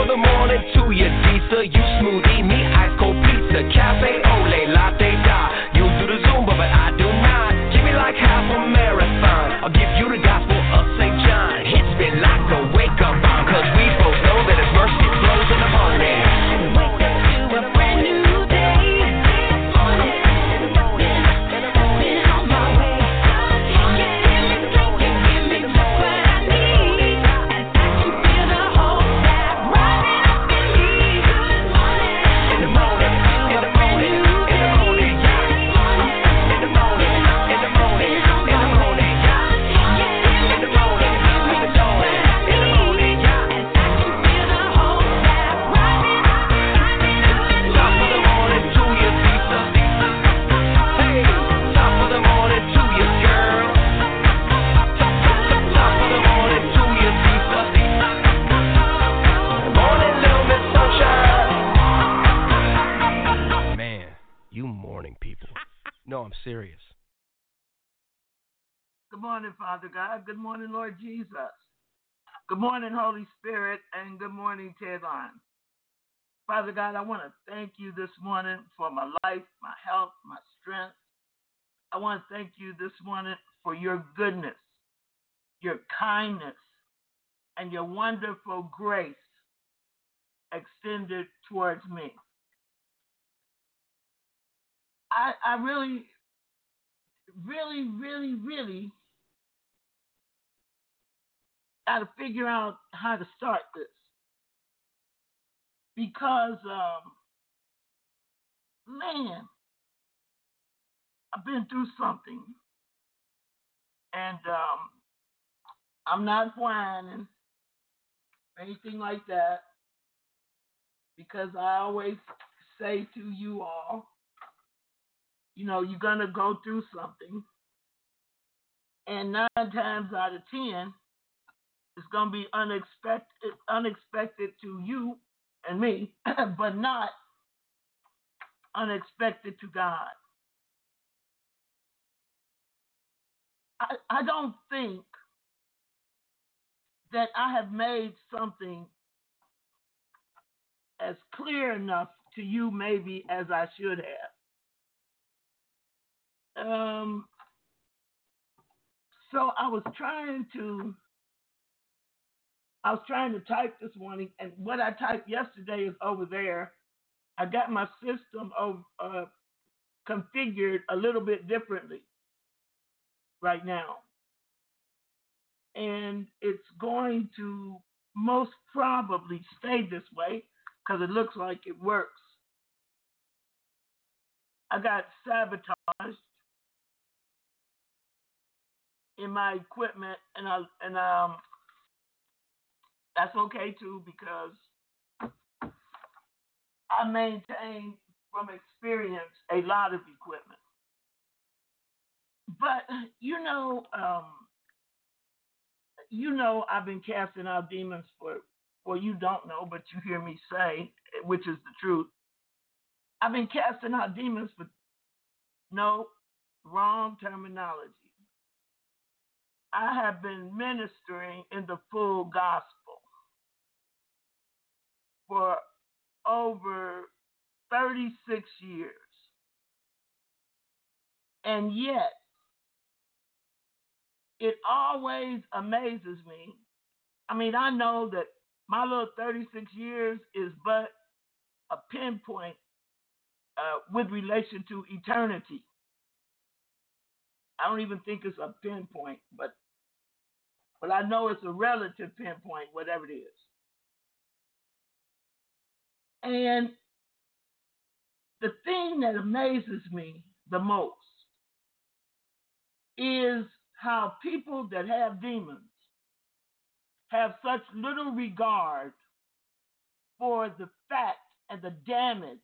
for the morning to your pizza. You smoothie, me ice cold pizza. Cafe, ole, latte, da. You do the Zumba, but I do not. Give me like half a marathon. I'll give you the gospel of St. John. Hits me like a wake-up bomb, cause we both know that it's mercy flows in the morning. Wake up to a brand new day. I've been on my way. Give me just what I need. And I can feel the whole vibe rising up in me. Good morning. And I can feel the whole vibe rising up in me. Good Top of morning. the morning to your pizza. Hey, top of the morning to your girl. Top of the morning to your pizza. Morning, little Miss Sunshine. Man, you morning people. No, I'm serious. Good morning, Father God. Good morning, Lord Jesus. Good morning, Holy Spirit, and good morning, Tavon. Father God, I want to thank you this morning for my life, my health, my strength. I want to thank you this morning for your goodness, your kindness, and your wonderful grace extended towards me. I really got to figure out how to start this, because, man, I've been through something, and I'm not whining or anything like that, because I always say to you all, you know, you're going to go through something, and 9 times out of 10, it's going to be unexpected to you and me, but not unexpected to God. I don't think that I have made something as clear enough to you maybe as I should have. So I was trying to type this morning, and what I typed yesterday is over there. I got my system configured a little bit differently right now, and it's going to most probably stay this way because it looks like it works. I got sabotaged in my equipment, and that's okay too, because I maintain from experience a lot of equipment. But I've been casting out demons for you don't know, but you hear me say, which is the truth. I've been casting out demons for wrong terminology. I have been ministering in the full gospel for over 36 years. And yet, it always amazes me. I mean, I know that my little 36 years is but a pinpoint with relation to eternity. I don't even think it's a pinpoint, but I know it's a relative pinpoint, whatever it is. And the thing that amazes me the most is how people that have demons have such little regard for the fact and the damage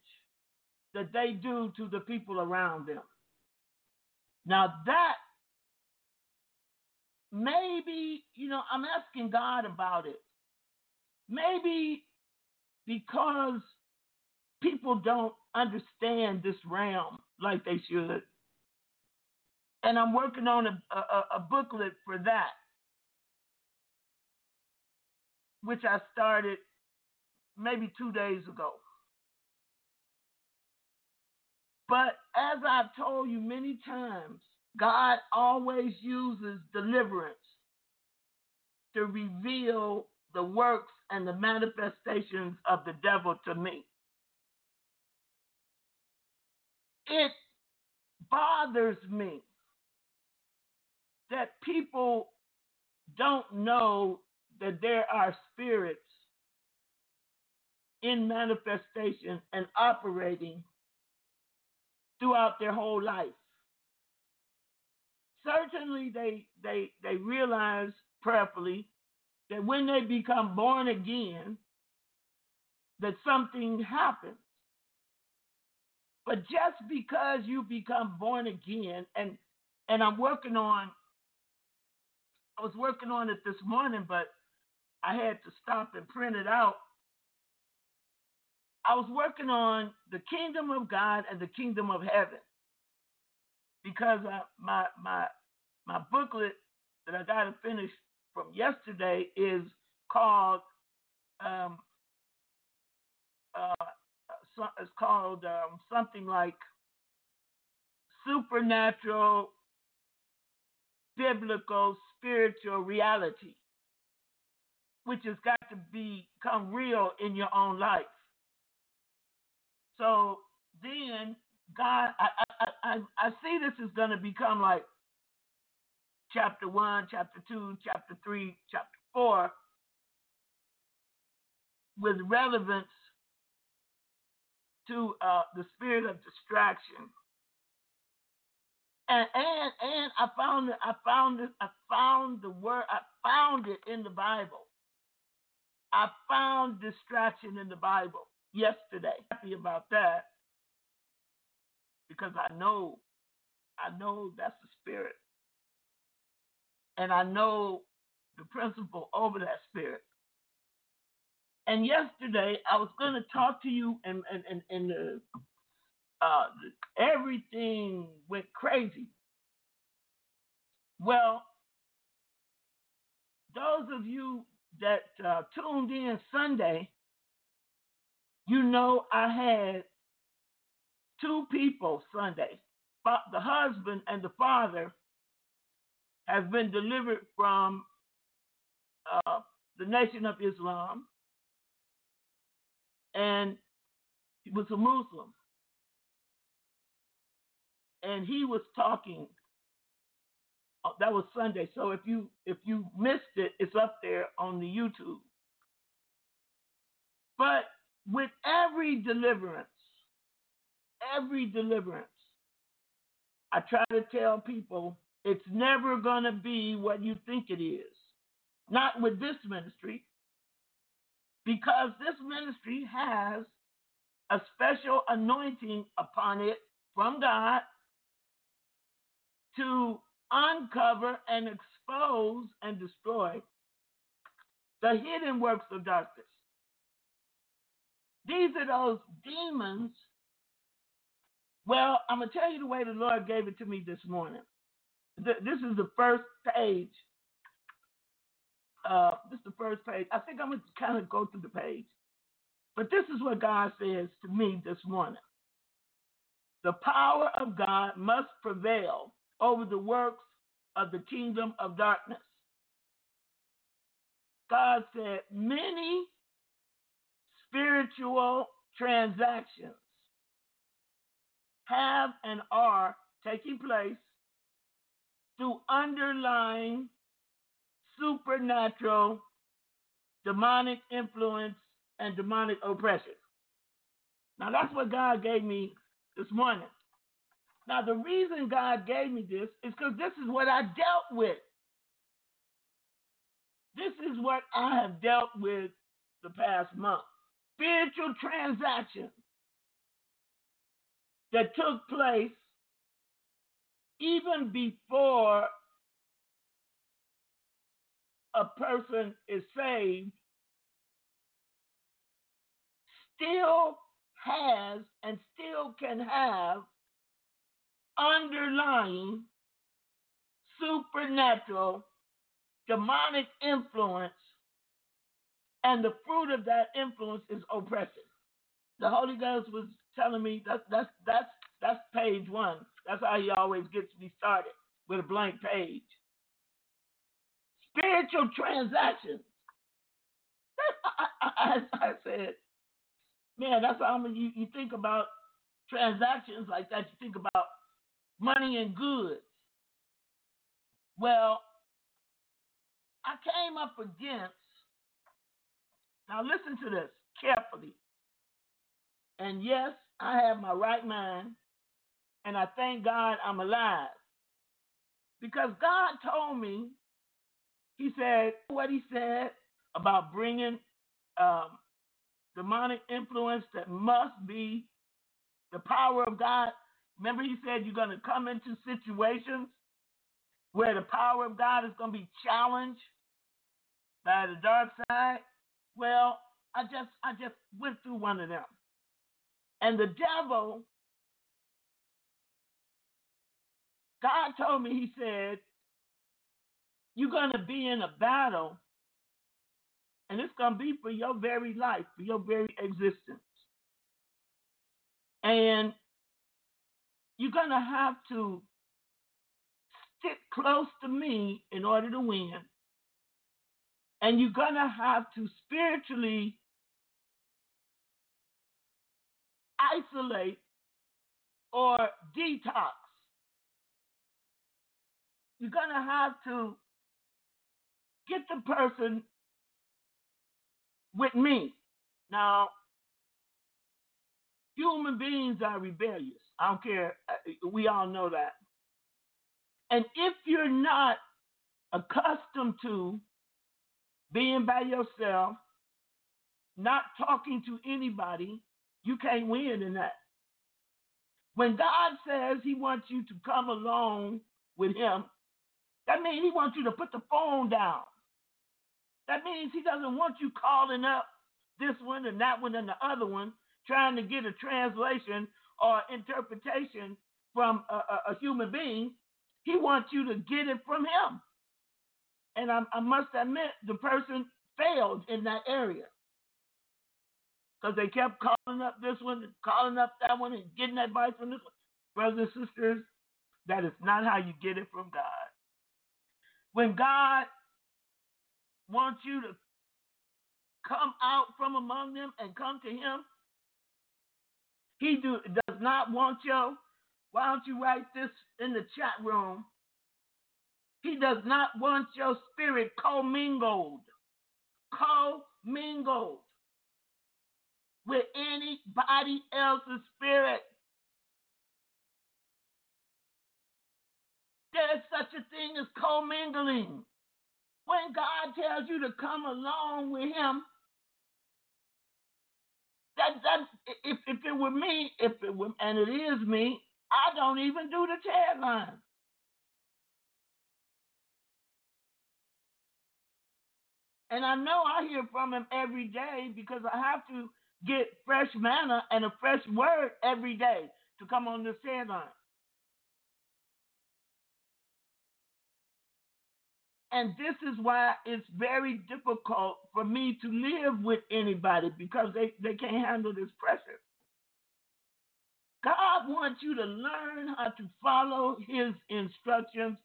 that they do to the people around them. Now that, maybe, I'm asking God about it. Maybe because people don't understand this realm like they should. And I'm working on a booklet for that, which I started maybe 2 days ago. But as I've told you many times, God always uses deliverance to reveal the works and the manifestations of the devil to me. It bothers me that people don't know that there are spirits in manifestation and operating throughout their whole life. Certainly they realize prayerfully that when they become born again, that something happens. But just because you become born again, and I was working on it this morning, but I had to stop and print it out. I was working on the kingdom of God and the kingdom of heaven, because my booklet that I got to finish from yesterday is called something like Supernatural Biblical Spiritual Reality, which has got to become real in your own life. So then God, I see this is going to become like chapter 1, chapter 2, chapter 3, chapter 4, with relevance to the spirit of distraction. And I found it in the Bible. I found distraction in the Bible yesterday. I'm happy about that, because I know that's the spirit. And I know the principle over that spirit. And yesterday, I was going to talk to you, and everything went crazy. Well, those of you that tuned in Sunday, you know I had two people Sunday. The husband and the father has been delivered from the Nation of Islam, and he was a Muslim. And he was talking. That was Sunday. So if you missed it, it's up there on the YouTube. But with every deliverance, I try to tell people, it's never going to be what you think it is. Not with this ministry, because this ministry has a special anointing upon it from God to uncover and expose and destroy the hidden works of darkness. These are those demons. Well, I'm going to tell you the way the Lord gave it to me this morning. This is the first page. I think I'm going to kind of go through the page. But this is what God says to me this morning. The power of God must prevail over the works of the kingdom of darkness. God said many spiritual transactions have and are taking place through underlying supernatural demonic influence and demonic oppression. Now, that's what God gave me this morning. Now, the reason God gave me this is because this is what I dealt with. This is what I have dealt with the past month. Spiritual transactions that took place even before a person is saved, still has and still can have underlying supernatural demonic influence And the fruit of that influence is oppression. The Holy Ghost was telling me that's page one. That's how he always gets me started, with a blank page. Spiritual transactions. I said, man, that's how you think about transactions like that. You think about money and goods. Well, I came up against, now listen to this carefully. And yes, I have my right mind, and I thank God I'm alive. Because God told me, he said what he said about bringing demonic influence that must be the power of God. Remember he said you're going to come into situations where the power of God is going to be challenged by the dark side. Well, I just went through one of them. And the devil, God told me, he said, you're going to be in a battle, and it's going to be for your very life, for your very existence. And you're going to have to stick close to me in order to win. And you're going to have to spiritually isolate or detox. You're going to have to get the person with me. Now, human beings are rebellious. I don't care. We all know that. And if you're not accustomed to being by yourself, not talking to anybody, you can't win in that. When God says he wants you to come along with him, that means he wants you to put the phone down. That means he doesn't want you calling up this one and that one and the other one, trying to get a translation or interpretation from a human being. He wants you to get it from him. And I must admit, the person failed in that area. Because they kept calling up this one, and calling up that one, and getting advice from this one. Brothers and sisters, that is not how you get it from God. When God wants you to come out from among them and come to him, he does not want you. Why don't you write this in the chat room? He does not want your spirit commingled. Commingled with anybody else's spirit. There's such a thing as commingling. When God tells you to come along with him, if it were me, and it is me, I don't even do the tagline. And I know I hear from him every day because I have to get fresh manna and a fresh word every day to come on this headline. And this is why it's very difficult for me to live with anybody, because they can't handle this pressure. God wants you to learn how to follow his instructions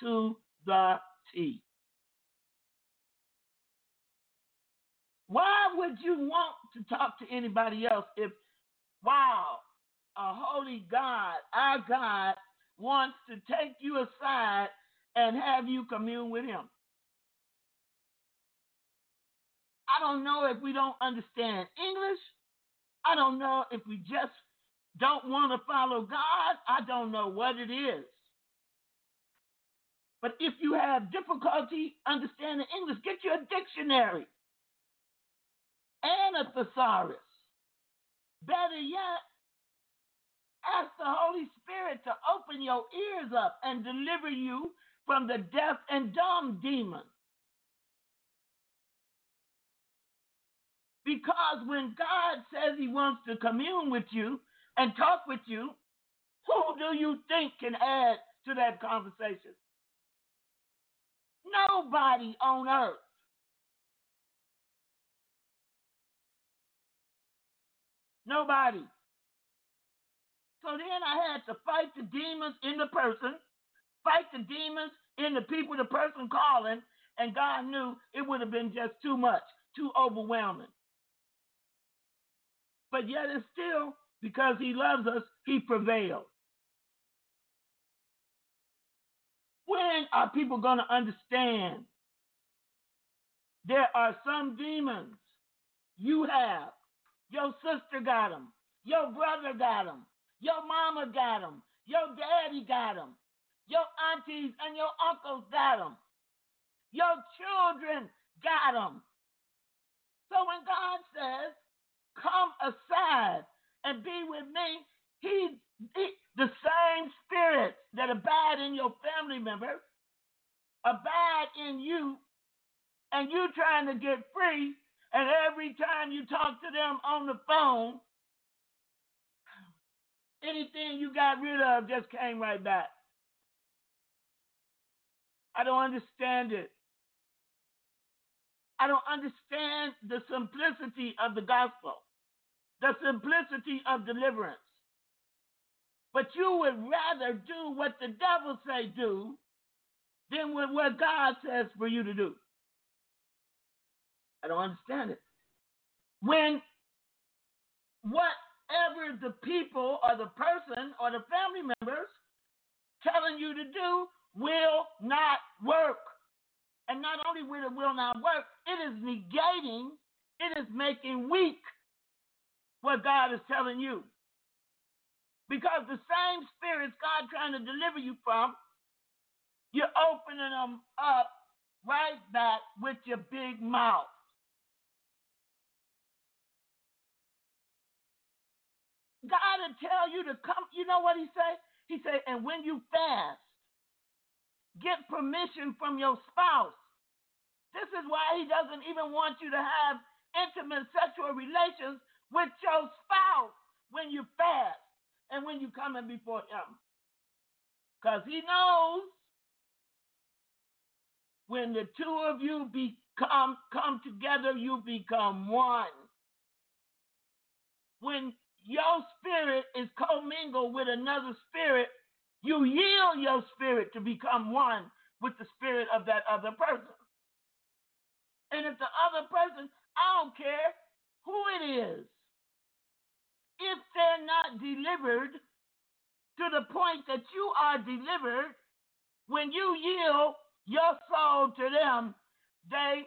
to the T. Why would you want to talk to anybody else if, wow, a holy God, our God, wants to take you aside and have you commune with him? I don't know if we don't understand English. I don't know if we just don't want to follow God. I don't know what it is. But if you have difficulty understanding English, get you a dictionary and a thesaurus. Better yet, ask the Holy Spirit to open your ears up and deliver you from the deaf and dumb demon. Because when God says he wants to commune with you and talk with you, who do you think can add to that conversation? Nobody on earth. Nobody. So then I had to fight the demons in the person, fight the demons in the people the person calling, and God knew it would have been just too much, too overwhelming. But yet it's still, because he loves us, he prevailed. When are people going to understand there are some demons you have? Your sister got them. Your brother got them. Your mama got them. Your daddy got them. Your aunties and your uncles got them. Your children got them. So when God says, come aside and be with me, He the same spirit that abide in your family members abide in you, and you trying to get free, and every time you talk to them on the phone, anything you got rid of just came right back. I don't understand it. I don't understand the simplicity of the gospel, the simplicity of deliverance. But you would rather do what the devil say do than what God says for you to do. I don't understand it. When whatever the people or the person or the family members telling you to do will not work. And not only will it not work, it is negating, it is making weak what God is telling you. Because the same spirits God trying to deliver you from, you're opening them up right back with your big mouth. God will tell you to come. You know what he said? He said, and when you fast, get permission from your spouse. This is why he doesn't even want you to have intimate sexual relations with your spouse when you fast and when you come in before him. Because he knows when the two of you come together, you become one. When your spirit is commingled with another spirit, you yield your spirit to become one with the spirit of that other person. And if the other person, I don't care who it is, if they're not delivered to the point that you are delivered, when you yield your soul to them, they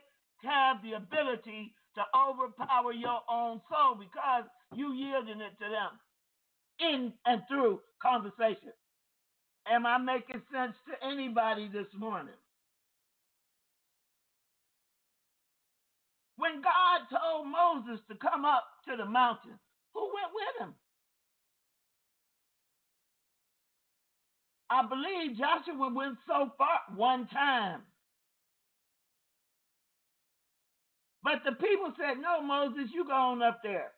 have the ability to overpower your own soul because you yielding it to them in and through conversation. Am I making sense to anybody this morning? When God told Moses to come up to the mountain, who went with him? I believe Joshua went so far one time. But the people said, no, Moses, you go on up there.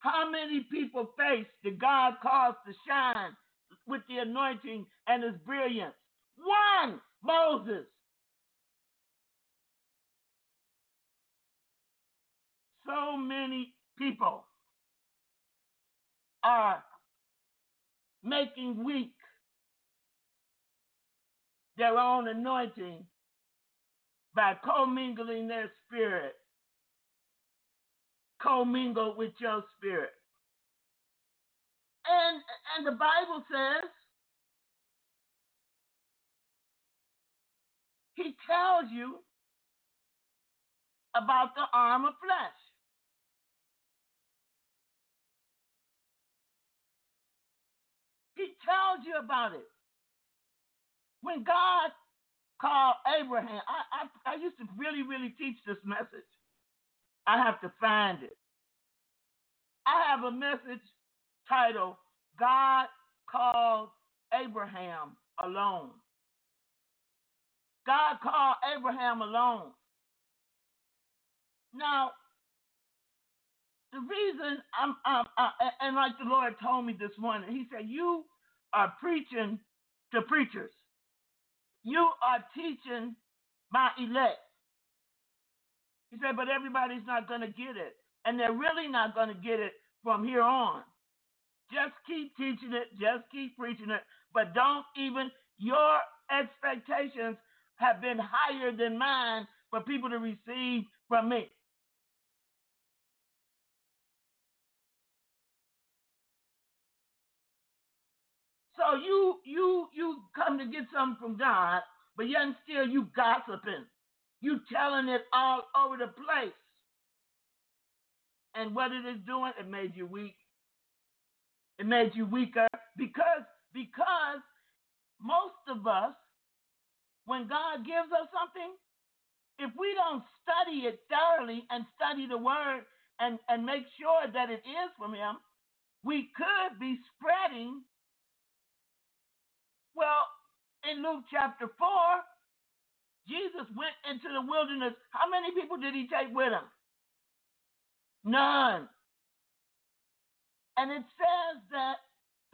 How many people face that God caused to shine with the anointing and his brilliance? One, Moses. So many people are making weak their own anointing by commingling their spirit. Commingle with your spirit. And the Bible says, he tells you about the arm of flesh. He tells you about it. When God called Abraham, I used to really teach this message. I have to find it. I have a message titled, God Called Abraham Alone. God called Abraham alone. Now, the reason I'm like the Lord told me this morning, he said, you are preaching to preachers. You are teaching my elect. He said, but everybody's not going to get it. And they're really not going to get it from here on. Just keep teaching it. Just keep preaching it. But don't even, your expectations have been higher than mine for people to receive from me. So you come to get something from God, but yet and still you gossiping. You telling it all over the place. And what it is doing, it made you weak. It made you weaker because most of us, when God gives us something, if we don't study it thoroughly and study the word and make sure that it is from him, we could be spreading. Well, in Luke chapter 4, Jesus went into the wilderness. How many people did he take with him? None. And it says that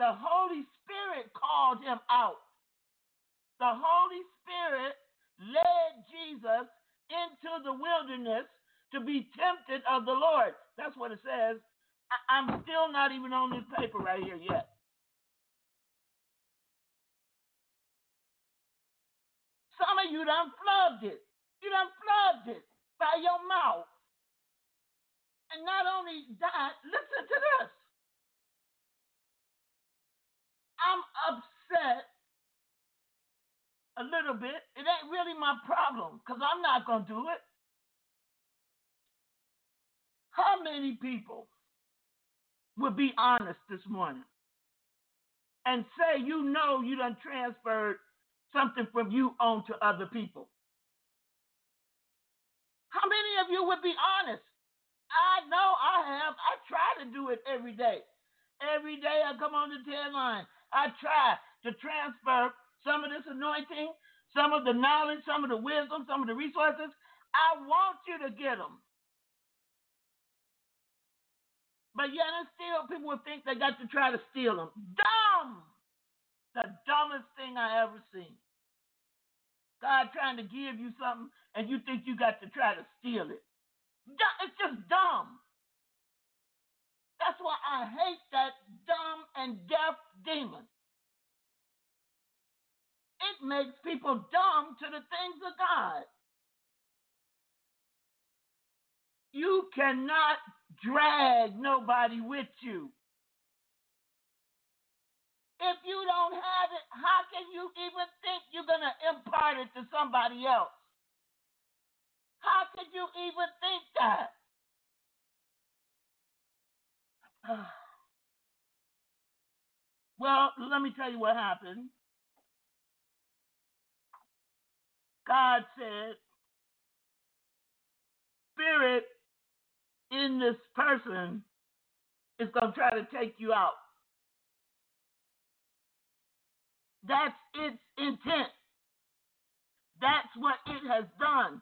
the Holy Spirit called him out. The Holy Spirit led Jesus into the wilderness to be tempted of the Lord. That's what it says. I'm still not even on this paper right here yet. Some of you done flubbed it. You done flubbed it by your mouth. And not only that, listen to this. I'm upset a little bit. It ain't really my problem because I'm not going to do it. How many people would be honest this morning and say, you know, you done transferred something from you on to other people? How many of you would be honest? I know I have. I try to do it every day. Every day I come on the 10 line. I try to transfer some of this anointing, some of the knowledge, some of the wisdom, some of the resources. I want you to get them. But yet and still people will think they got to try to steal them. Dumb! The dumbest thing I ever seen. God trying to give you something and you think you got to try to steal it. It's just dumb. That's why I hate that dumb and deaf demon. It makes people dumb to the things of God. You cannot drag nobody with you. If you don't have it, how can you even think you're going to impart it to somebody else? How could you even think that? Well, let me tell you what happened. God said, spirit in this person is going to try to take you out. That's its intent. That's what it has done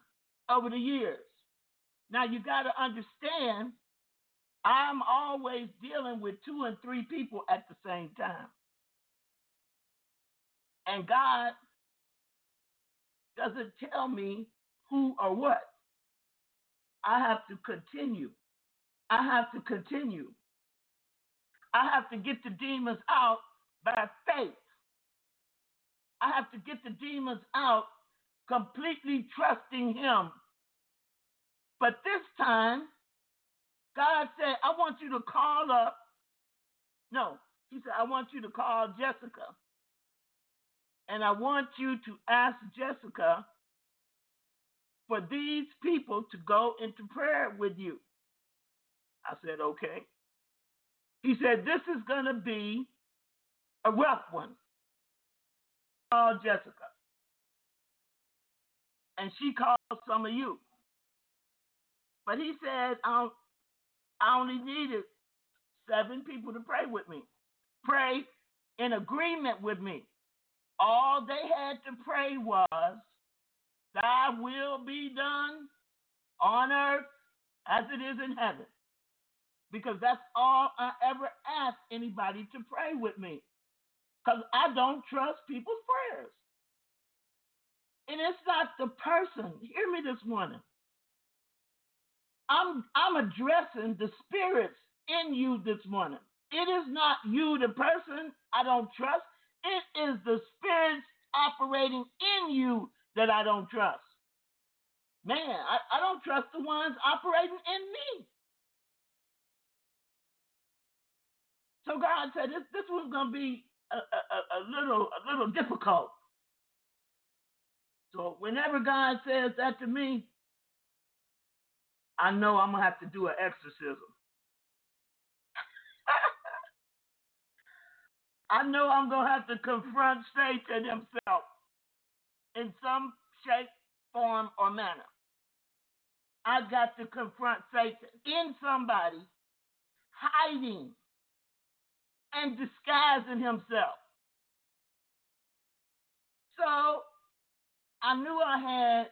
over the years. Now, you got to understand, I'm always dealing with 2 and 3 people at the same time. And God doesn't tell me who or what. I have to continue. I have to get the demons out by faith. I have to get the demons out completely trusting him. But this time, God said, I want you to call up. No, he said, I want you to call Jessica. And I want you to ask Jessica for these people to go into prayer with you. I said, okay. He said, this is going to be a rough one. Called Jessica, and she called some of you, but he said, I only needed 7 people to pray with me, pray in agreement with me. All they had to pray was, thy will be done on earth as it is in heaven, because that's all I ever asked anybody to pray with me. Because I don't trust people's prayers. And it's not the person. Hear me this morning. I'm addressing the spirits in you this morning. It is not you, the person I don't trust. It is the spirits operating in you that I don't trust. Man, I don't trust the ones operating in me. So God said, this one's going to be a little difficult. So whenever God says that to me, I know I'm going to have to do an exorcism. I know I'm going to have to confront Satan himself in some shape, form, or manner. I've got to confront Satan in somebody hiding and disguising himself. So I knew I had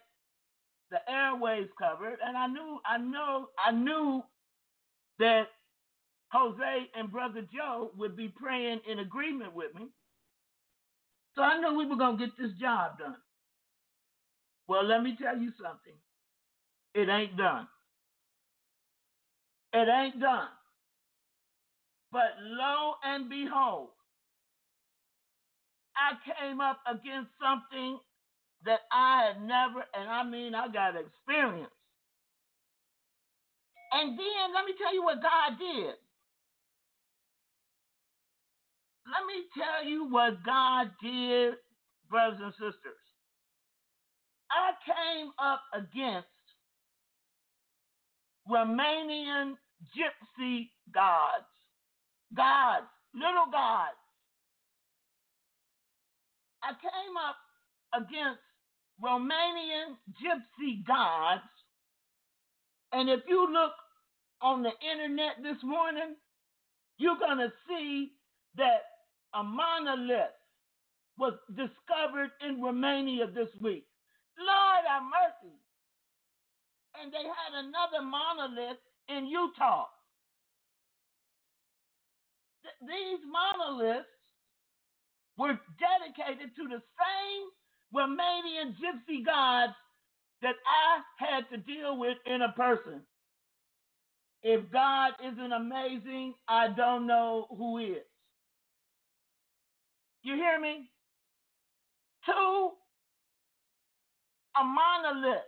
the airwaves covered, and I knew that Jose and Brother Joe would be praying in agreement with me. So I knew we were going to get this job done. Well, let me tell you something. It ain't done. It ain't done. But lo and behold, I came up against something that I had never, and I mean I got experience. And then let me tell you what God did. Let me tell you what God did, brothers and sisters. I came up against Romanian gypsy gods. Gods, little gods. I came up against Romanian gypsy gods. And if you look on the internet this morning, you're going to see that a monolith was discovered in Romania this week. Lord have mercy. And they had another monolith in Utah. These monoliths were dedicated to the same Romanian gypsy gods that I had to deal with in a person. If God isn't amazing, I don't know who is. You hear me? Two, a monolith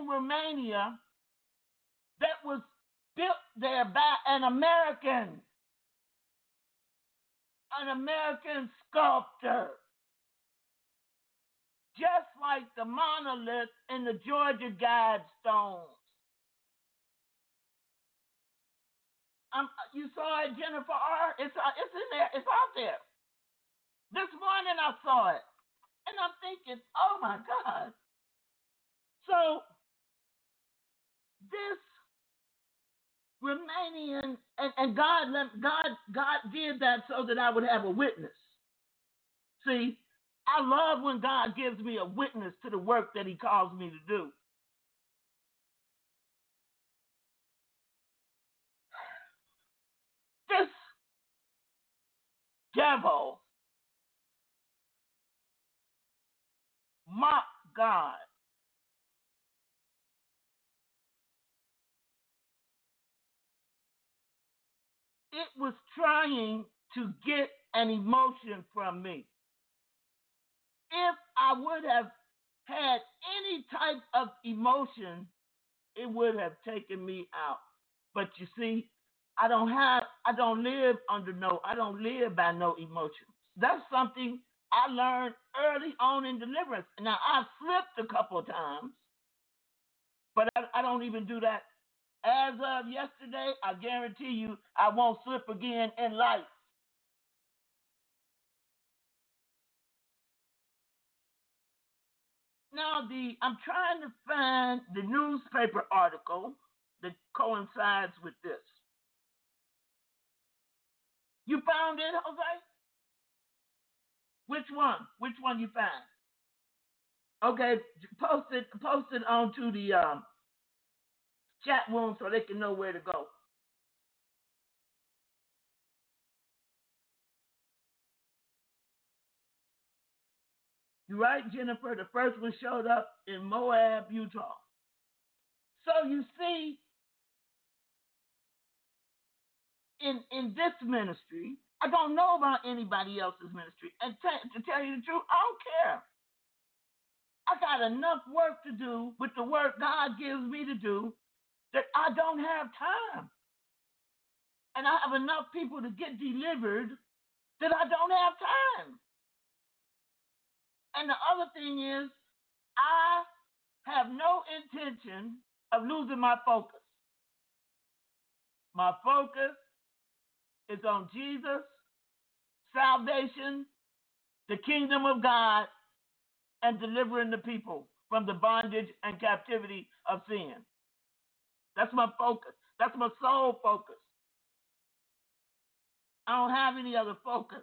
in Romania that was built there by an American sculptor, just like the monolith in the Georgia Guidestones. You saw it, Jennifer R.? It's in there. It's out there. This morning I saw it, and I'm thinking, oh my God. So this Romanian, and God did that so that I would have a witness. See, I love when God gives me a witness to the work that he calls me to do. This devil mocked God. It was trying to get an emotion from me. If I would have had any type of emotion, it would have taken me out. But you see, I don't live by no emotions. That's something I learned early on in deliverance. Now, I slipped a couple of times, but I don't even do that. As of yesterday, I guarantee you I won't slip again in life. Now, I'm trying to find the newspaper article that coincides with this. You found it, Jose? Which one you found? Okay, post it onto the chat room so they can know where to go. You're right, Jennifer. The first one showed up in Moab, Utah. So you see, in this ministry, I don't know about anybody else's ministry. And to tell you the truth, I don't care. I got enough work to do with the work God gives me to do that I don't have time. And I have enough people to get delivered that I don't have time. And the other thing is, I have no intention of losing my focus. My focus is on Jesus, salvation, the kingdom of God, and delivering the people from the bondage and captivity of sin. That's my focus. That's my sole focus. I don't have any other focus.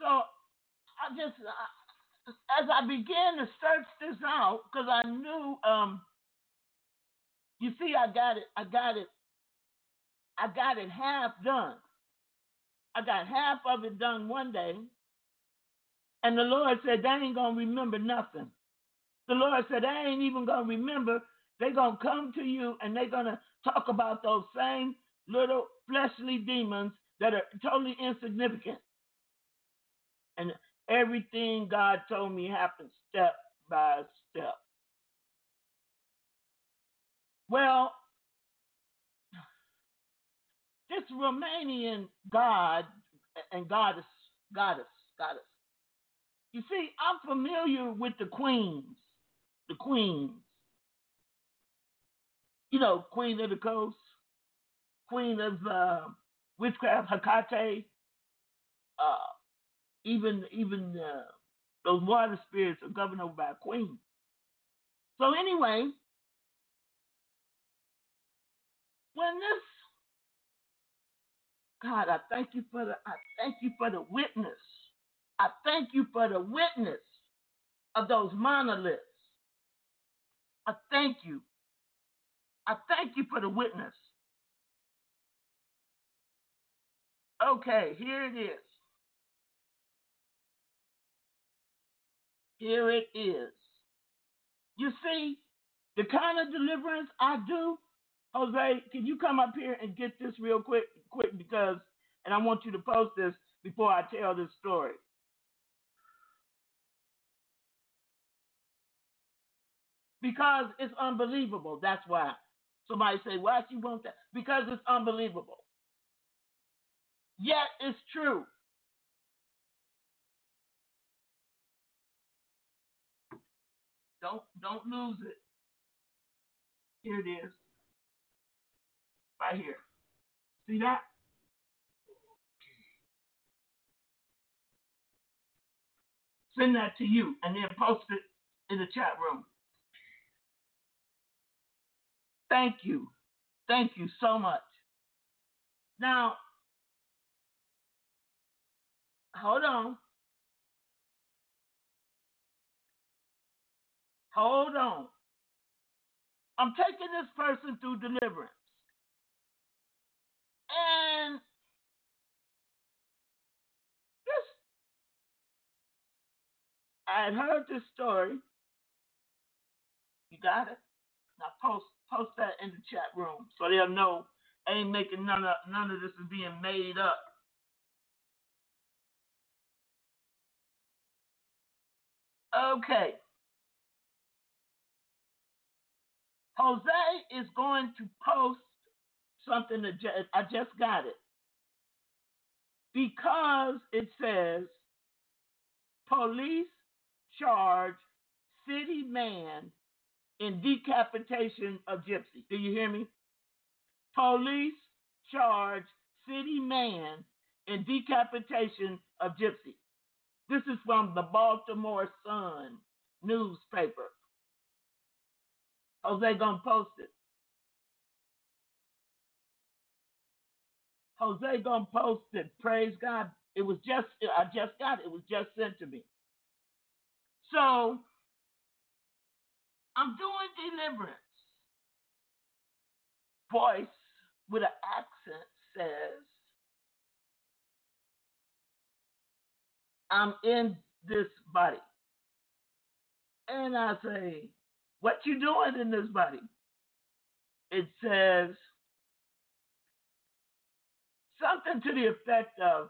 So I just, as I began to search this out, because I knew, you see, I got it half done. I got half of it done one day. And the Lord said, they ain't going to remember nothing. The Lord said, they ain't even going to remember. They're going to come to you and they're going to talk about those same little fleshly demons that are totally insignificant. And everything God told me happened step by step. Well, this Romanian god and goddess. You see, I'm familiar with the queens. You know, Queen of the Coast, Queen of Witchcraft, Hecate, even those water spirits are governed over by a queen. So anyway, when this, God, I thank you for the witness. I thank you for the witness of those monoliths. I thank you for the witness. Okay, here it is. You see, the kind of deliverance I do, Jose, can you come up here and get this real quick, because, and I want you to post this before I tell this story. Because it's unbelievable, that's why. Somebody say, why she want that? Because it's unbelievable. Yet it's true. Don't lose it. Here it is. Right here. See that? Send that to you and then post it in the chat room. Thank you so much. Now, hold on. I'm taking this person through deliverance. And this, I had heard this story. You got it? Now post that in the chat room so they'll know I ain't making none of this is being made up. Okay. Jose is going to post something that I just got it. Because it says, police charge city man in decapitation of gypsy. Do you hear me? Police charge city man in decapitation of gypsy. This is from the Baltimore Sun newspaper. Jose gonna post it. Jose gonna post it. Praise God. It was just, I just got it. It was just sent to me. So I'm doing deliverance. Voice with an accent says, I'm in this body. And I say, What you doing in this body? It says something to the effect of,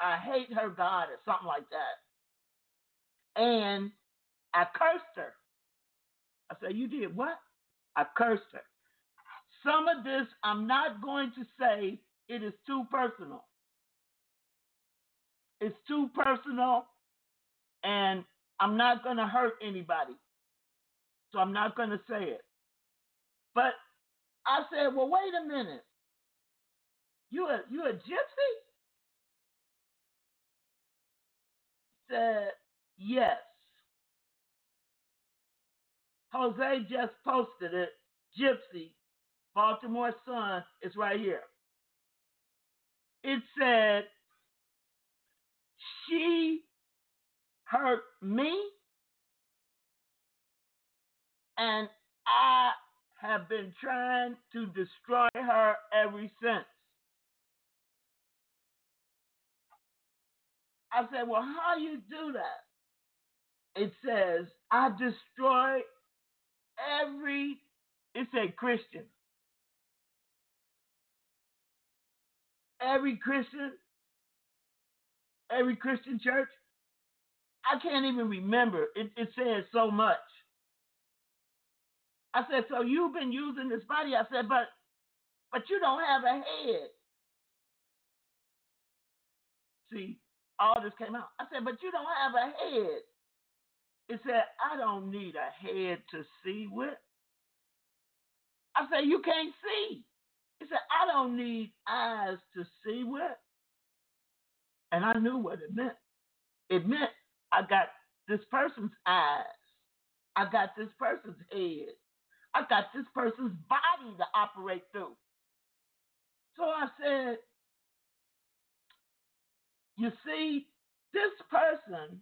I hate her God, or something like that. And I cursed her. I said, you did what? I cursed her. Some of this, I'm not going to say. It is too personal. It's too personal, and I'm not going to hurt anybody. So I'm not going to say it. But I said, well, wait a minute. You a gypsy? Said, yes. Jose just posted it. Gypsy, Baltimore Sun, it's right here. It said, she hurt me, and I have been trying to destroy her ever since. I said, well, how do you do that? It says, I destroy every, it said Christian. Every Christian church. I can't even remember. It says so much. I said, so you've been using this body. I said, but you don't have a head. See, all this came out. I said, but you don't have a head. It said, I don't need a head to see with. I said, you can't see. It said, I don't need eyes to see with. And I knew what it meant. It meant I got this person's eyes. I got this person's head. I got this person's body to operate through. So I said, you see, this person,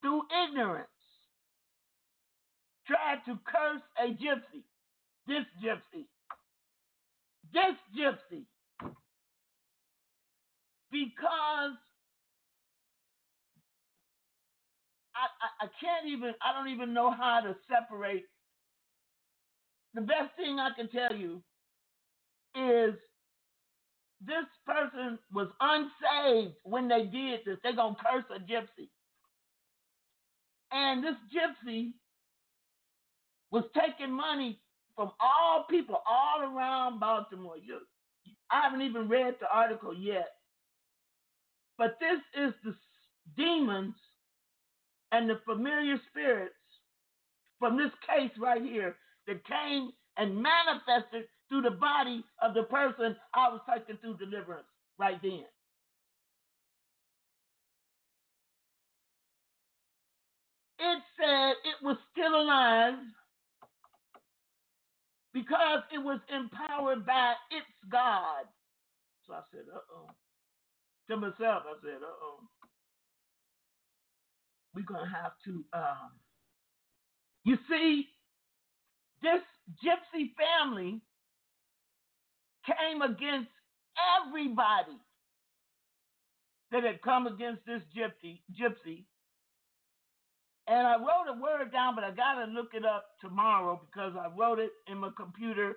through ignorance, tried to curse a gypsy. This gypsy. Because I can't even, I don't even know how to separate. The best thing I can tell you is this person was unsaved when they did this. They're going to curse a gypsy. And this gypsy was taking money from all people all around Baltimore. I haven't even read the article yet. But this is the demons and the familiar spirits from this case right here that came and manifested through the body of the person I was taking through deliverance right then. It said it was still alive because it was empowered by its God. So I said, uh-oh. To myself, I said, uh-oh. We're going to have to, you see, this gypsy family came against everybody that had come against this gypsy. And I wrote a word down, but I got to look it up tomorrow because I wrote it in my computer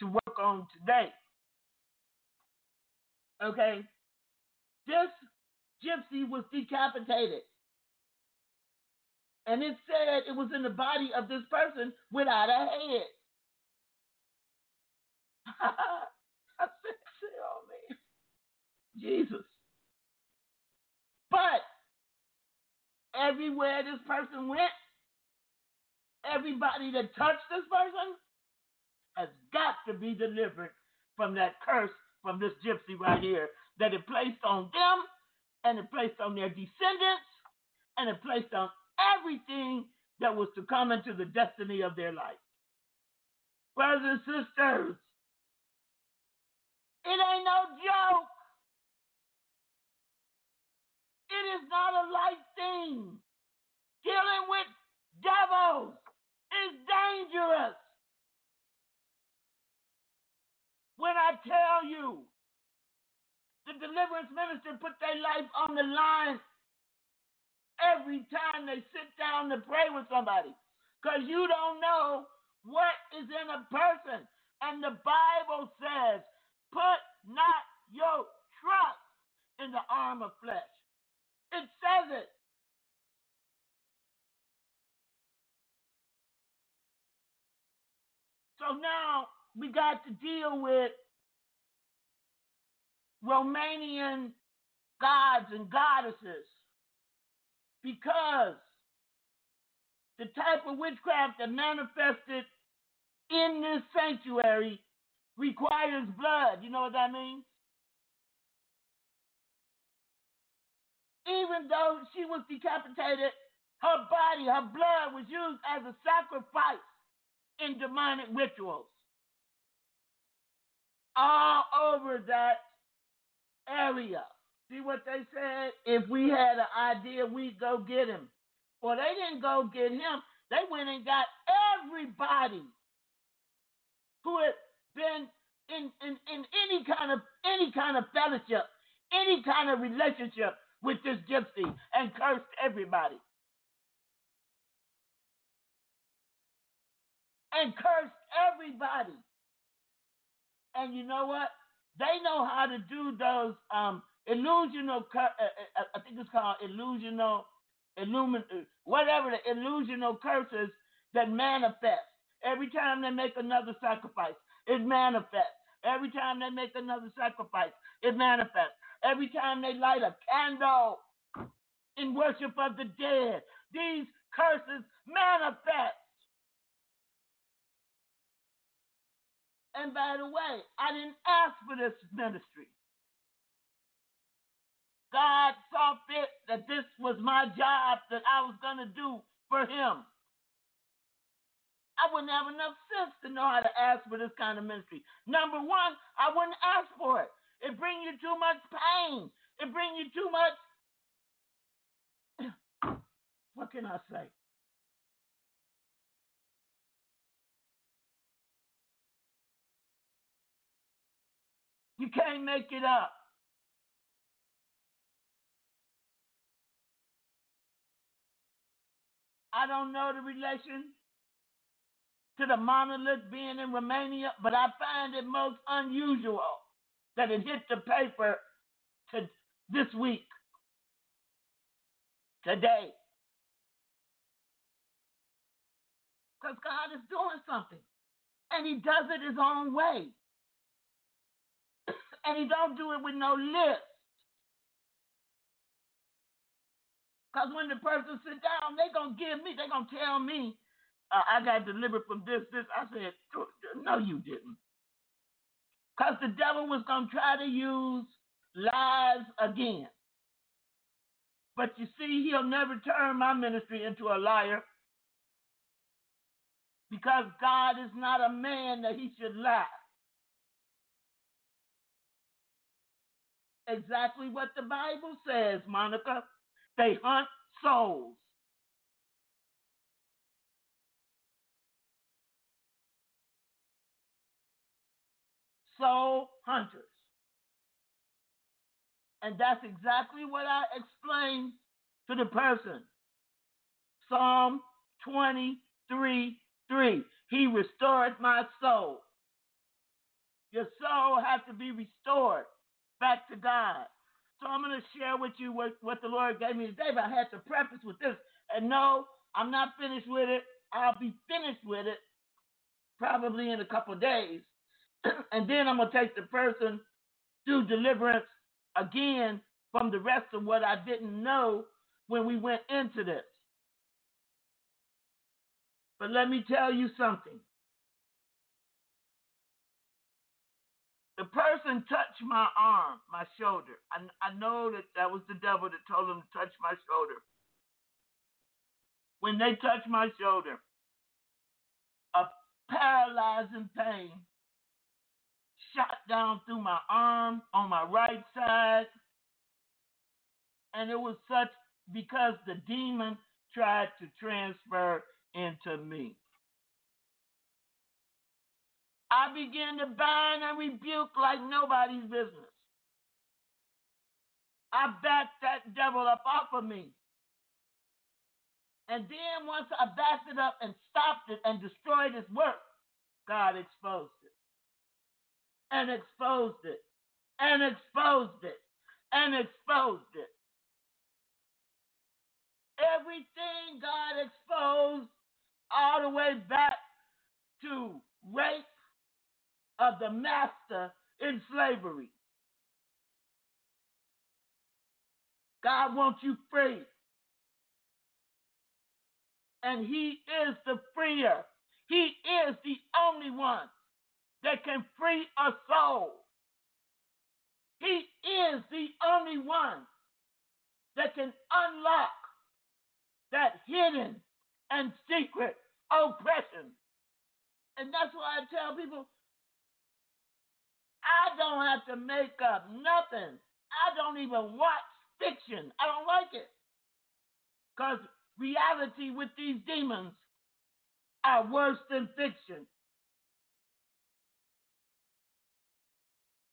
to work on today. Okay? This gypsy was decapitated. And it said it was in the body of this person without a head. I said, oh, man. Jesus. But everywhere this person went, everybody that touched this person has got to be delivered from that curse from this gypsy right here that it placed on them, and it placed on their descendants, and it placed on everything that was to come into the destiny of their life. Brothers and sisters, it ain't no joke. It is not a light thing. Dealing with devils is dangerous. When I tell you, the deliverance minister put their life on the line every time they sit down to pray with somebody, because you don't know what is in a person. And the Bible says, put not your trust in the arm of flesh. It says it. So now we got to deal with Romanian gods and goddesses, because the type of witchcraft that manifested in this sanctuary requires blood. You know what that means? Even though she was decapitated, her body, her blood was used as a sacrifice in demonic rituals all over that area. See what they said? If we had an idea, we'd go get him. Well, they didn't go get him. They went and got everybody who had been in any kind of fellowship, any kind of relationship with this gypsy, and cursed everybody. And cursed everybody. And you know what? They know how to do those I think it's called illusional curses that manifest. Every time they make another sacrifice, it manifests. Every time they make another sacrifice, it manifests. Every time they light a candle in worship of the dead, these curses manifest. And by the way, I didn't ask for this ministry. God saw fit that this was my job that I was going to do for him. I wouldn't have enough sense to know how to ask for this kind of ministry. Number one, I wouldn't ask for it. It brings you too much pain. It brings you too much. What can I say? You can't make it up. I don't know the relation to the monolith being in Romania, but I find it most unusual that it hit the paper this week, today. Because God is doing something, and he does it his own way. And he don't do it with no list. Because when the person sit down, they're going to tell me, I got delivered from this. I said, no, you didn't. Because the devil was going to try to use lies again. But you see, he'll never turn my ministry into a liar. Because God is not a man that he should lie. Exactly what the Bible says, Monica. They hunt souls. Soul hunters. And that's exactly what I explained to the person. Psalm 23:3. He restored my soul. Your soul has to be restored back to God. So I'm going to share with you what the Lord gave me today, but I had to preface with this. And no, I'm not finished with it. I'll be finished with it probably in a couple of days. And then I'm going to take the person through deliverance again from the rest of what I didn't know when we went into this. But let me tell you something. The person touched my arm, my shoulder. I know that was the devil that told him to touch my shoulder. When they touched my shoulder, a paralyzing pain shot down through my arm on my right side. And it was such because the demon tried to transfer into me. I began to bind and rebuke like nobody's business. I backed that devil up off of me And then once I backed it up and stopped it and destroyed his work, God exposed it. And exposed it. And exposed it. And exposed it. Everything God exposed, all the way back to rape of the master in slavery. God wants you free. And he is the freer. He is the only one that can free a soul. He is the only one that can unlock that hidden and secret oppression. And that's why I tell people, I don't have to make up nothing. I don't even watch fiction. I don't like it. Because reality with these demons are worse than fiction.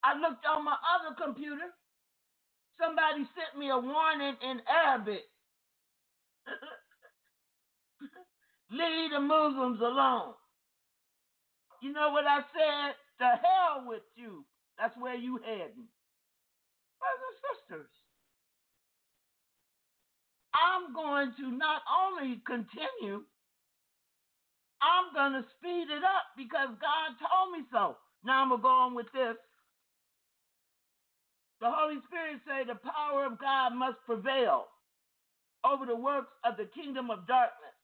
I looked on my other computer. Somebody sent me a warning in Arabic. Leave the Muslims alone. You know what I said? To hell with you. That's where you heading. Brothers and sisters, I'm going to not only continue, I'm going to speed it up because God told me so. Now I'm going to go on with this. The Holy Spirit say the power of God must prevail over the works of the kingdom of darkness.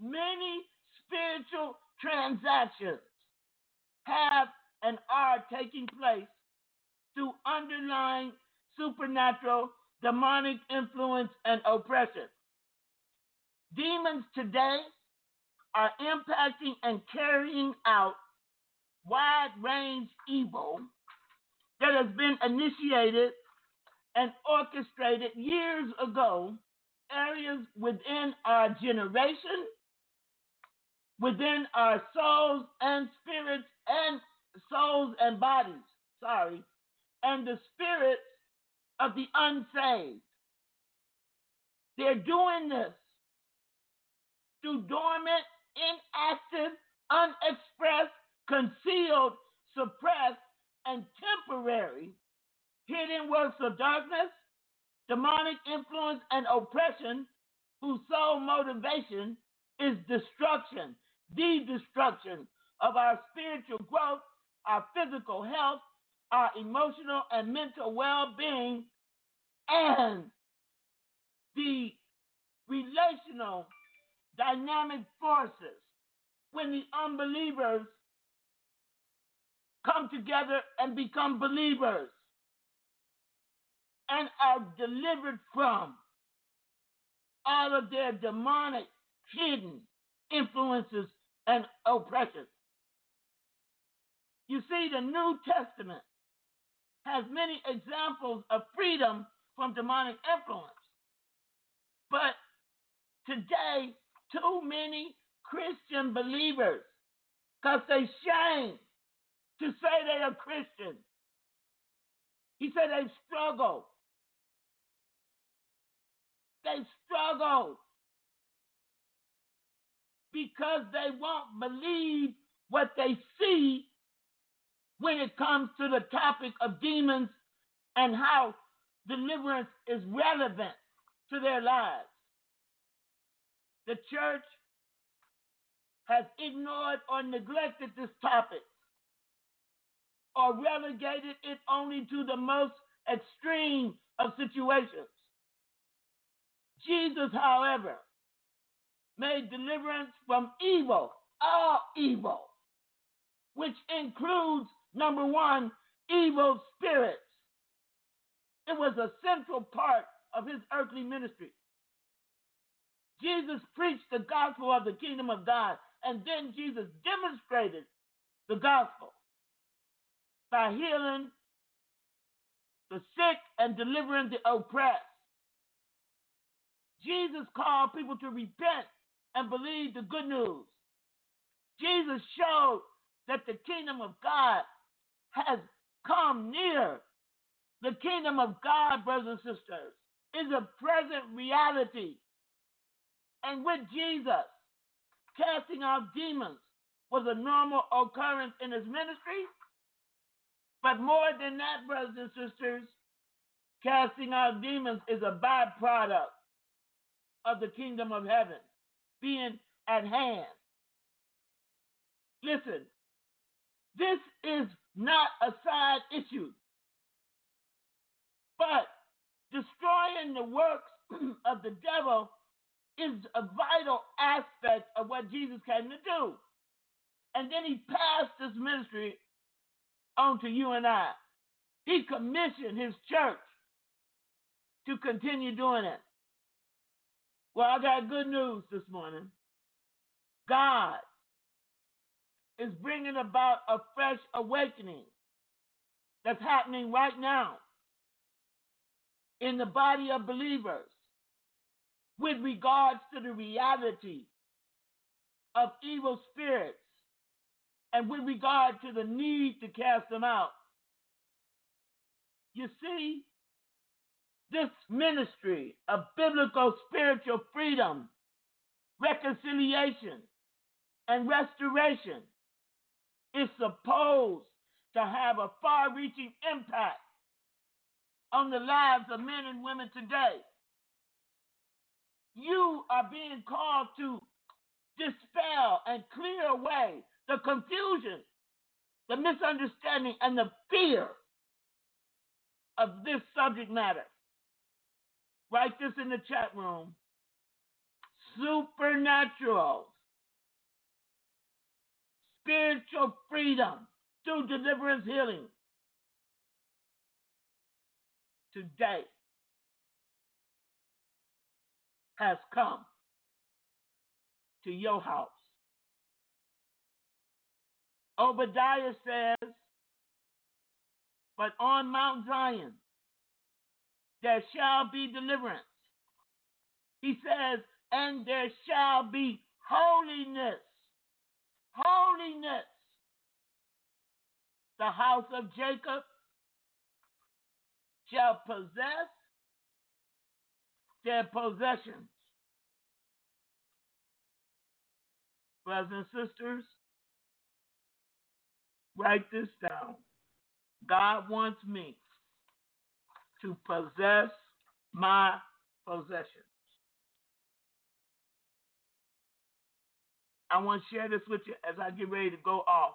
Many spiritual transactions have and are taking place through underlying supernatural, demonic influence and oppression. Demons today are impacting and carrying out wide-range evil that has been initiated and orchestrated years ago, areas within our generation, within our souls and spirits and souls and bodies, and the spirits of the unsaved. They're doing this through dormant, inactive, unexpressed, concealed, suppressed, and temporary hidden works of darkness, demonic influence, and oppression, whose sole motivation is destruction, the destruction of our spiritual growth, our physical health, our emotional and mental well-being, and the relational dynamic forces when the unbelievers come together and become believers and are delivered from all of their demonic hidden influences and oppressions. You see, the New Testament has many examples of freedom from demonic influence. But today, too many Christian believers, because they shame to say they are Christian. He said they struggle. They struggle because they won't believe what they see when it comes to the topic of demons and how deliverance is relevant to their lives. The church has ignored or neglected this topic, or relegated it only to the most extreme of situations. Jesus, however, made deliverance from evil, all evil, which includes, number one, evil spirits. It was a central part of his earthly ministry. Jesus preached the gospel of the kingdom of God, and then Jesus demonstrated the gospel by healing the sick and delivering the oppressed. Jesus called people to repent and believe the good news. Jesus showed that the kingdom of God has come near. The kingdom of God, brothers and sisters, is a present reality. And with Jesus, casting out demons was a normal occurrence in his ministry. But more than that, brothers and sisters, casting out demons is a byproduct of the kingdom of heaven being at hand. Listen, this is not a side issue, but destroying the works of the devil is a vital aspect of what Jesus came to do. And then he passed this ministry on to you and I. He commissioned his church to continue doing it. Well, I got good news this morning. God is bringing about a fresh awakening that's happening right now in the body of believers with regards to the reality of evil spirits and with regard to the need to cast them out. You see, this ministry of biblical spiritual freedom, reconciliation, and restoration is supposed to have a far-reaching impact on the lives of men and women today. You are being called to dispel and clear away the confusion, the misunderstanding, and the fear of this subject matter. Write this in the chat room. Supernatural spiritual freedom through deliverance healing. Today has come to your house. Obadiah says, but on Mount Zion there shall be deliverance. He says, and there shall be holiness. Holiness. The house of Jacob shall possess their possessions. Brothers and sisters, write this down. God wants me to possess my possessions. I want to share this with you as I get ready to go off.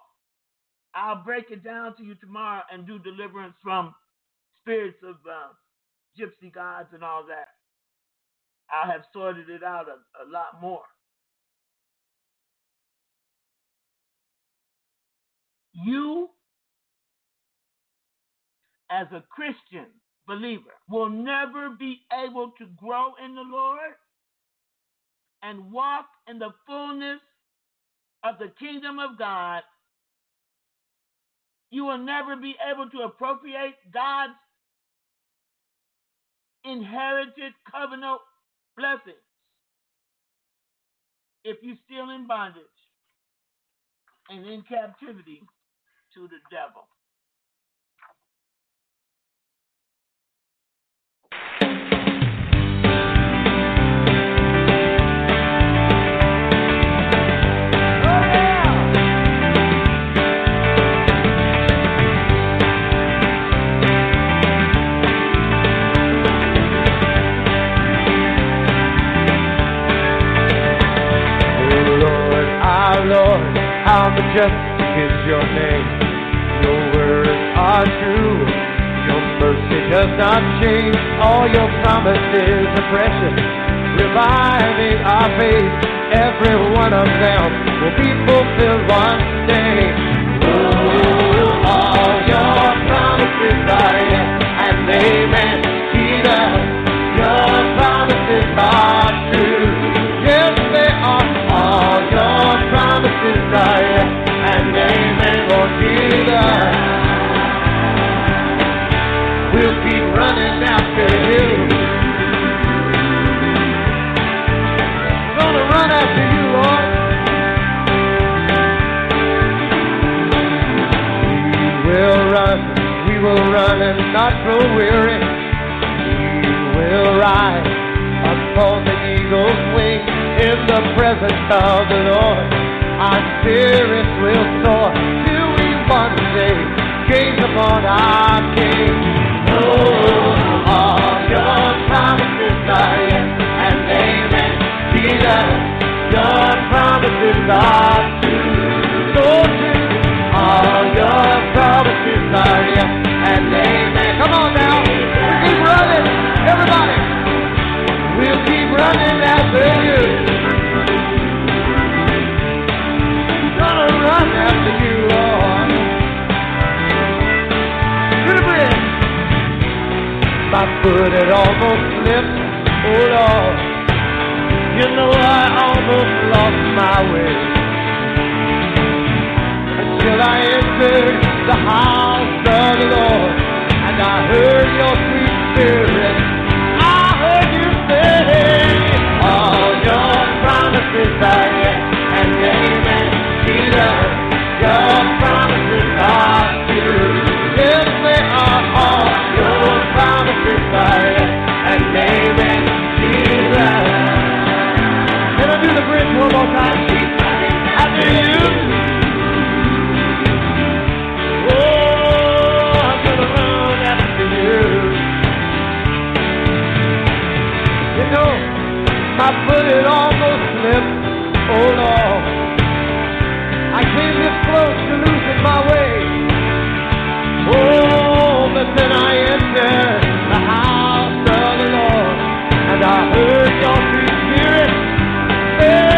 I'll break it down to you tomorrow and do deliverance from spirits of gypsy gods and all that. I'll have sorted it out a lot more. You, as a Christian believer, will never be able to grow in the Lord and walk in the fullness of the kingdom of God. You will never be able to appropriate God's inherited covenant blessings if you're still in bondage and in captivity to the devil. How majestic is your name? Your words are true. Your mercy does not change. All your promises are precious, reviving our faith. Every one of them will be fulfilled one day. Ooh, all your promises are yes and amen. Jesus, your promises are true. Yes, they are. All your promises are yes and amen, Lord Jesus. We'll keep running after you. Gonna run after you, Lord. We will run and not grow weary. We will rise upon the eagle's wings. in the presence of the Lord. Our spirits will soar till we one day gaze upon our King. Oh, all your promises are yes and amen. Jesus, your promises are true. All your promises are yes and amen. Come on now, we'll keep running, everybody. We'll keep running after you. Gonna run after you, Lord. To the bridge. My foot had almost slipped. Oh Lord, you know I almost lost my way. Until I entered the house of the Lord, and I heard your sweet spirit. Promises are yes and amen. Jesus, your promises are true. Yes, they are all. Your promises are yes and amen. Jesus. Can I do the bridge one more time? After you. Oh, I'm gonna run after you. You know, my foot it almost. Oh Lord, I came this close to losing my way. Oh, but then I entered the house of the Lord, and I heard your sweet spirit say,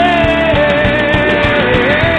yes,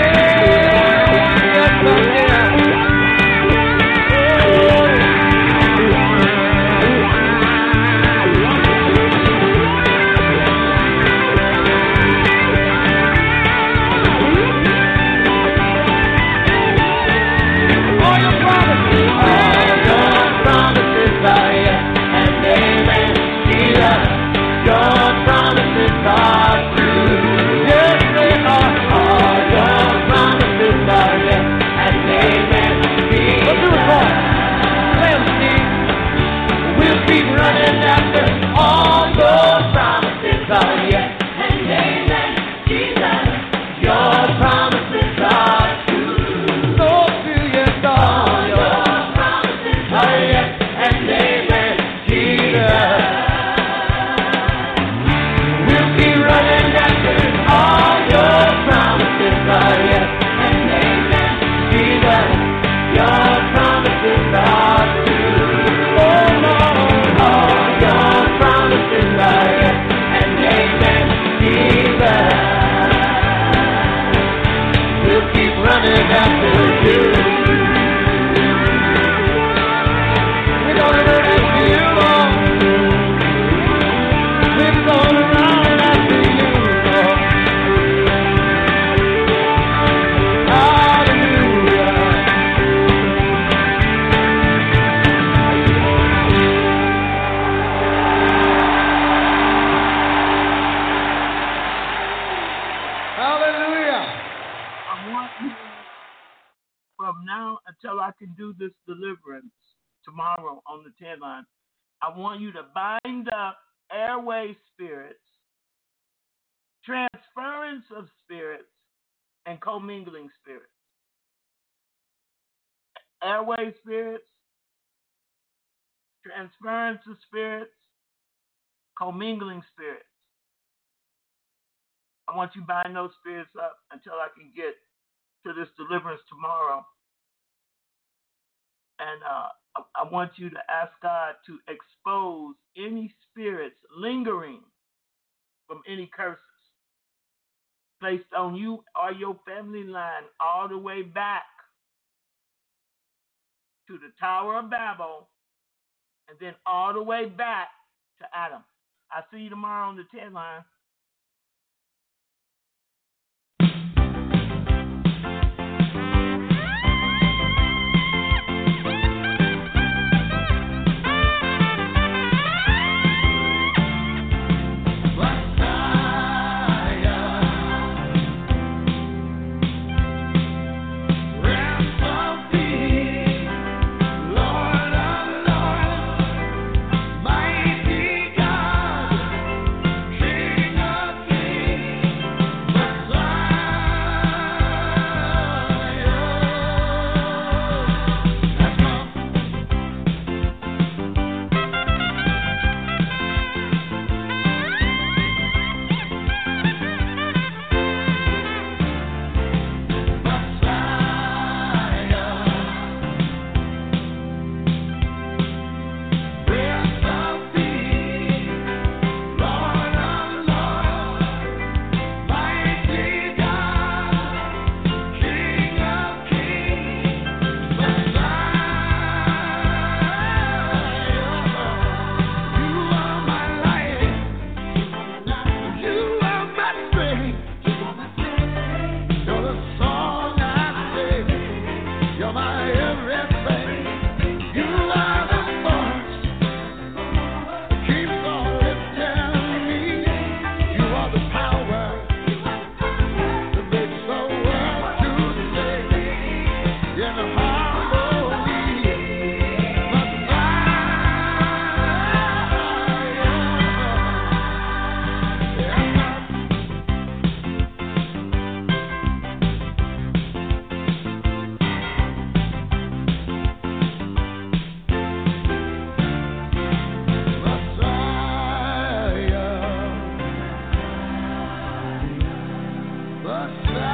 I want you to bind up airway spirits, transference of spirits, and commingling spirits. Airway spirits, transference of spirits, commingling spirits. I want you to bind those spirits up until I can get to this deliverance tomorrow. And I want you to ask God to expose any spirits lingering from any curses placed on you or your family line all the way back to the Tower of Babel and then all the way back to Adam. I'll see you tomorrow on the 10 line. sun.